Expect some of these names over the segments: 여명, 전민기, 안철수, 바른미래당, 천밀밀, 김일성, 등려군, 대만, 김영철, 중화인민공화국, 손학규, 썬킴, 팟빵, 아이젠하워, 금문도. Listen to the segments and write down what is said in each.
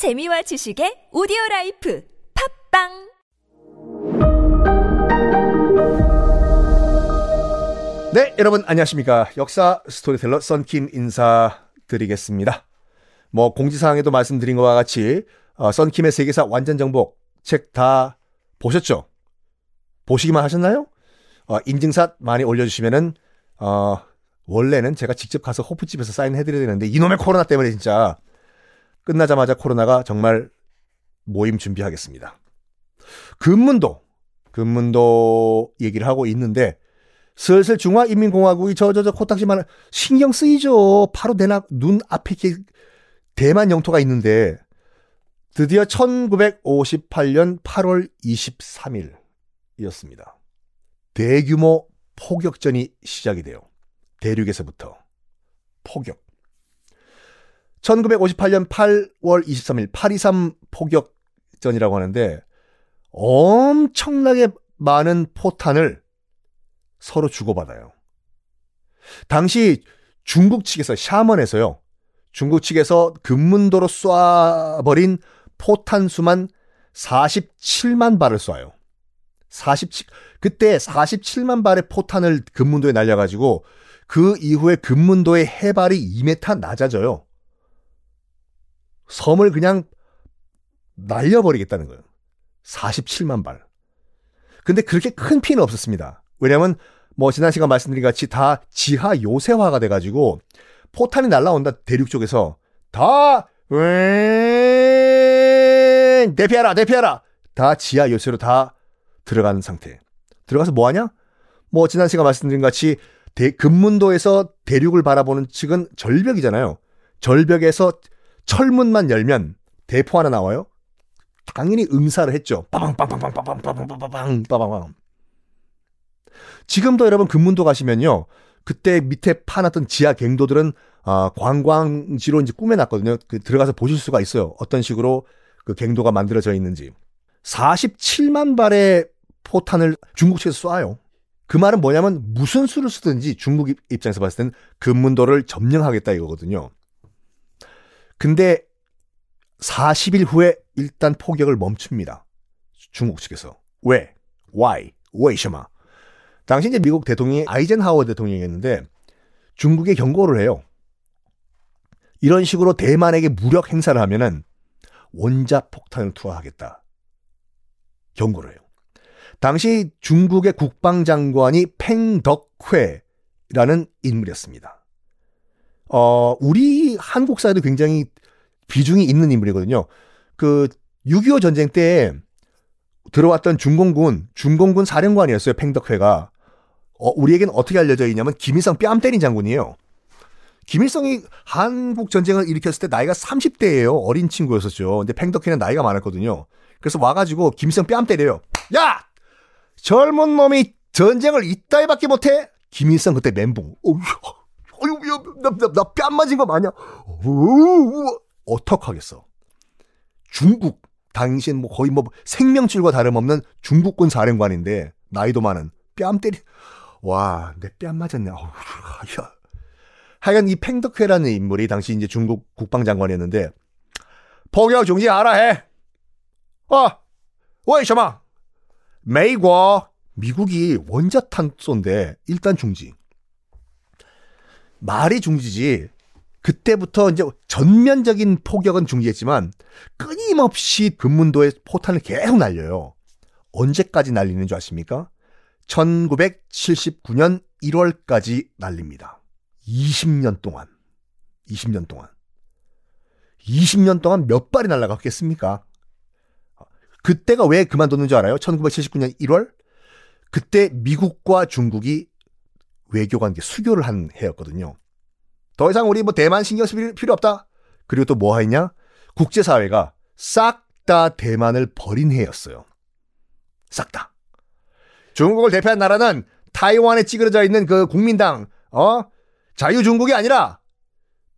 재미와 지식의 오디오라이프 팟빵 네, 여러분 안녕하십니까. 역사 스토리텔러 썬킴 인사드리겠습니다. 뭐 공지사항에도 말씀드린 것과 같이 썬킴의 세계사 완전정복 책 다 보셨죠? 보시기만 하셨나요? 인증샷 많이 올려주시면은 원래는 제가 직접 가서 호프집에서 사인해드려야 되는데 이놈의 코로나 때문에 진짜 끝나자마자 코로나가 정말 모임 준비하겠습니다. 금문도 얘기를 하고 있는데 슬슬 중화인민공화국이 저 코딱지만 신경 쓰이죠. 바로 눈 앞에 대만 영토가 있는데 드디어 1958년 8월 23일이었습니다. 대규모 포격전이 시작이 돼요. 대륙에서부터 포격. 1958년 8월 23일 8.23 포격전이라고 하는데 엄청나게 많은 포탄을 서로 주고받아요. 당시 중국 측에서 샤먼에서요. 중국 측에서 금문도로 쏴버린 포탄 수만 47만 발을 쏴요. 그때 47만 발의 포탄을 금문도에 날려가지고 그 이후에 금문도의 해발이 2m 낮아져요. 섬을 그냥 날려버리겠다는 거예요. 47만 발. 근데 그렇게 큰 피해는 없었습니다. 왜냐면 뭐 지난 시간 말씀드린 같이 다 지하 요새화가 돼가지고 포탄이 날라온다 대륙 쪽에서 다 대피하라 다 지하 요새로 다 들어간 상태. 들어가서 뭐 하냐? 뭐 지난 시간 말씀드린 같이 금문도에서 대륙을 바라보는 측은 절벽이잖아요. 절벽에서 철문만 열면 대포 하나 나와요. 당연히 응사를 했죠. 빠방빠방빠방빠방빠방빠방빠방. 지금도 여러분 금문도 가시면요. 그때 밑에 파놨던 지하 갱도들은 관광지로 이제 꾸며놨거든요. 들어가서 보실 수가 있어요. 어떤 식으로 그 갱도가 만들어져 있는지. 47만 발의 포탄을 중국 측에서 쏴요. 그 말은 뭐냐면 무슨 수를 쓰든지 중국 입장에서 봤을 땐 금문도를 점령하겠다 이거거든요. 근데 40일 후에 일단 포격을 멈춥니다. 중국 측에서. 왜? Why? 왜이셔마? 당시 이제 미국 대통령이 아이젠하워 대통령이었는데 중국에 경고를 해요. 이런 식으로 대만에게 무력 행사를 하면은 원자폭탄을 투하하겠다. 경고를 해요. 당시 중국의 국방장관이 팽덕회라는 인물이었습니다. 우리 한국사에도 굉장히 비중이 있는 인물이거든요. 그 6.25 전쟁 때 들어왔던 중공군 사령관이었어요. 팽덕회가. 우리에겐 어떻게 알려져 있냐면 김일성 뺨 때린 장군이에요. 김일성이 한국 전쟁을 일으켰을 때 나이가 30대예요. 어린 친구였었죠. 근데 팽덕회는 나이가 많았거든요. 그래서 와가지고 김일성 뺨 때려요. 야! 젊은 놈이 전쟁을 이따위밖에 못해? 김일성 그때 멘붕. 나 뺨 맞은 거 맞냐? 어떡하겠어. 중국. 당신 뭐 거의 뭐 생명줄과 다름없는 중국군 사령관인데 나이도 많은 와, 내 뺨 맞았네. 하여간 이 팽덕회라는 인물이 당시 이제 중국 국방장관이었는데 포격 중지하라 해. 왜이셔마? 미국이 원자탄 쏜데 일단 중지. 말이 중지지. 그때부터 이제 전면적인 포격은 중지했지만 끊임없이 금문도에 포탄을 계속 날려요. 언제까지 날리는 줄 아십니까? 1979년 1월까지 날립니다. 20년 동안 몇 발이 날아갔겠습니까? 그때가 왜 그만뒀는 줄 알아요? 1979년 1월? 그때 미국과 중국이 외교관계 수교를 한 해였거든요. 더 이상 우리 뭐 대만 신경 쓸 필요 없다. 그리고 또 뭐 했냐? 국제사회가 싹 다 대만을 버린 해였어요. 싹 다. 중국을 대표한 나라는 타이완에 찌그러져 있는 그 국민당, 자유중국이 아니라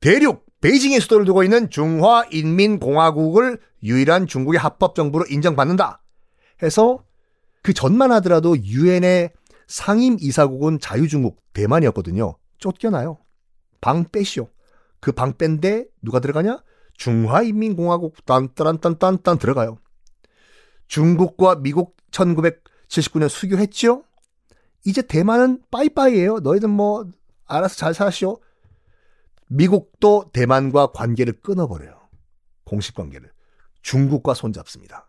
대륙, 베이징의 수도를 두고 있는 중화인민공화국을 유일한 중국의 합법정부로 인정받는다. 해서 그 전만 하더라도 유엔의 상임이사국은 자유중국, 대만이었거든요. 쫓겨나요. 방 빼시오. 그 방 뺀데 누가 들어가냐? 중화인민공화국 딴딴딴딴 들어가요. 중국과 미국 1979년 수교했지요? 이제 대만은 빠이빠이예요. 너희들 뭐 알아서 잘 사시오. 미국도 대만과 관계를 끊어버려요. 공식 관계를. 중국과 손잡습니다.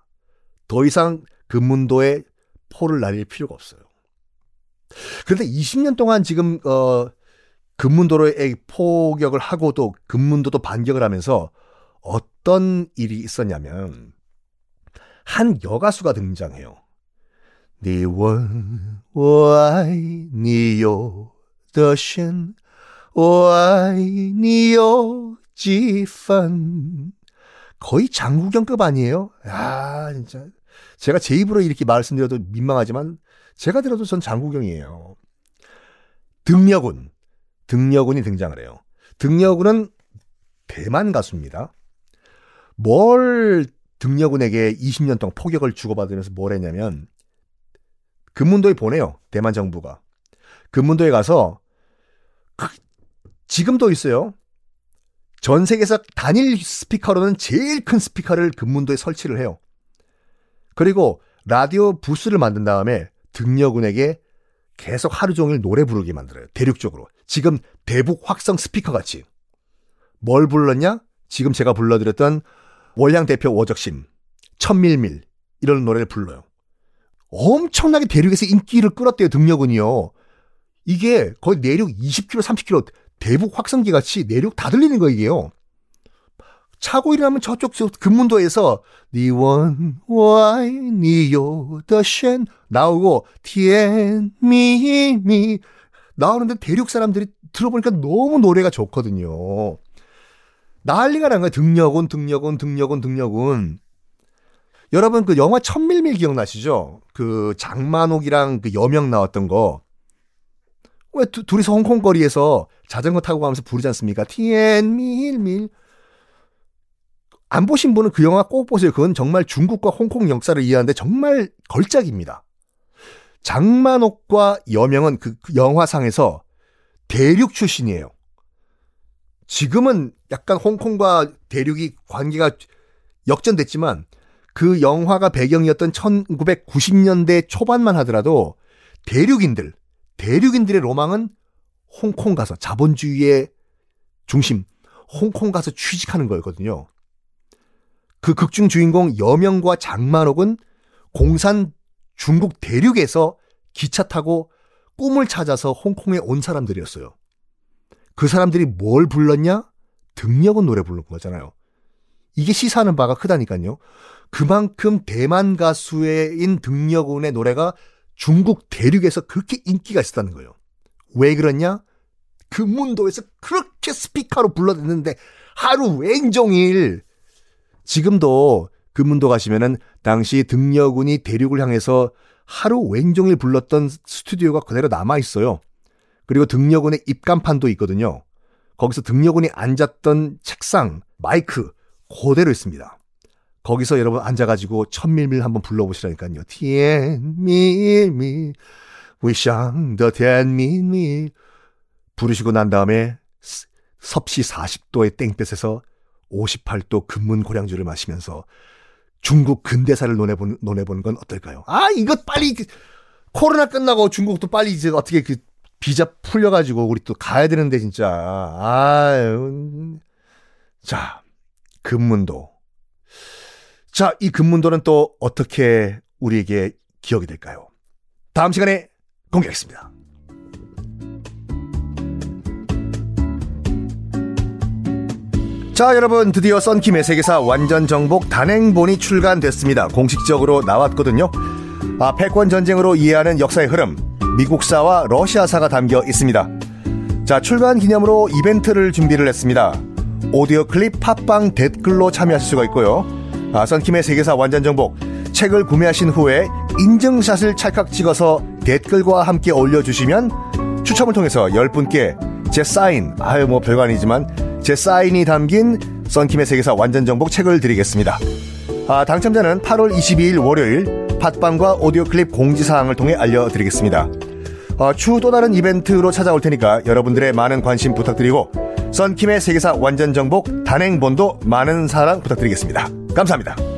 더 이상 금문도에 포를 날릴 필요가 없어요. 그런데 20년 동안 지금 금문도로의 포격을 하고 또 금문도도 반격을 하면서 어떤 일이 있었냐면 한 여가수가 등장해요. 니원와이니요더신 와이니요지펀 거의 장국영급 아니에요? 야, 진짜 제가 제 입으로 이렇게 말씀드려도 민망하지만 제가 들어도 전 장국영이에요. 등려군이 등장을 해요. 등려군은 대만 가수입니다. 뭘 등려군에게 20년 동안 포격을 주고받으면서 뭘 했냐면 금문도에 보내요. 대만 정부가. 금문도에 가서 지금도 있어요. 전 세계에서 단일 스피커로는 제일 큰 스피커를 금문도에 설치를 해요. 그리고 라디오 부스를 만든 다음에 등려군에게 계속 하루 종일 노래 부르게 만들어요. 대륙적으로. 지금 대북 확성 스피커같이. 뭘 불렀냐? 지금 제가 불러드렸던 월량 대표 워적심, 천밀밀 이런 노래를 불러요. 엄청나게 대륙에서 인기를 끌었대요. 등려군이요. 이게 거의 내륙 20km, 30km 대북 확성기같이 내륙 다 들리는 거 이게요. 차고 일어나면 저쪽 금문도에서 니원 와이 니요 더쉔 나오고 티엔 미미 나오는데 대륙 사람들이 들어보니까 너무 노래가 좋거든요. 난리가 난 거예요. 등려군. 여러분 그 영화 천밀밀 기억나시죠? 그 장만옥이랑 그 여명 나왔던 거. 왜 둘이서 홍콩 거리에서 자전거 타고 가면서 부르지 않습니까? 티엔밀밀. 안 보신 분은 그 영화 꼭 보세요. 그건 정말 중국과 홍콩 역사를 이해하는데 정말 걸작입니다. 장만옥과 여명은 그 영화상에서 대륙 출신이에요. 지금은 약간 홍콩과 대륙이 관계가 역전됐지만 그 영화가 배경이었던 1990년대 초반만 하더라도 대륙인들의 로망은 홍콩 가서 자본주의의 중심, 홍콩 가서 취직하는 거였거든요. 그 극중 주인공 여명과 장만옥은 공산 중국 대륙에서 기차 타고 꿈을 찾아서 홍콩에 온 사람들이었어요. 그 사람들이 뭘 불렀냐? 등려군 노래 부른 거잖아요. 이게 시사하는 바가 크다니까요. 그만큼 대만 가수인 등려군의 노래가 중국 대륙에서 그렇게 인기가 있었다는 거예요. 왜 그러냐? 금문도에서 그렇게 스피커로 불러댔는데 하루 왼종일 지금도 금문도 가시면은 당시 등려군이 대륙을 향해서 하루 왼종일 불렀던 스튜디오가 그대로 남아 있어요. 그리고 등려군의 입간판도 있거든요. 거기서 등려군이 앉았던 책상, 마이크 그대로 있습니다. 거기서 여러분 앉아가지고 천밀밀 한번 불러보시라니까요. 티엔밀밀, 위샹더 텐밀밀 부르시고 난 다음에 섭씨 40도의 땡볕에서 58도 금문 고량주를 마시면서 중국 근대사를 논해보는 건 어떨까요? 아, 이것 빨리 코로나 끝나고 중국도 빨리 이제 어떻게 그 비자 풀려가지고 우리 또 가야 되는데 진짜. 아유. 자, 금문도. 자, 이 금문도는 또 어떻게 우리에게 기억이 될까요? 다음 시간에 공개하겠습니다. 자, 여러분 드디어 썬킴의 세계사 완전 정복 단행본이 출간됐습니다. 공식적으로 나왔거든요. 패권 전쟁으로 이해하는 역사의 흐름, 미국사와 러시아사가 담겨 있습니다. 자, 출간 기념으로 이벤트를 준비를 했습니다. 오디오 클립 팟빵 댓글로 참여하실 수가 있고요. 썬킴의 세계사 완전 정복 책을 구매하신 후에 인증샷을 찰칵 찍어서 댓글과 함께 올려주시면 추첨을 통해서 10분께 제 사인, 별거 아니지만 제 사인이 담긴 썬킴의 세계사 완전정복 책을 드리겠습니다. 당첨자는 8월 22일 월요일 팟빵과 오디오 클립 공지사항을 통해 알려드리겠습니다. 추후 또 다른 이벤트로 찾아올 테니까 여러분들의 많은 관심 부탁드리고 썬킴의 세계사 완전정복 단행본도 많은 사랑 부탁드리겠습니다. 감사합니다.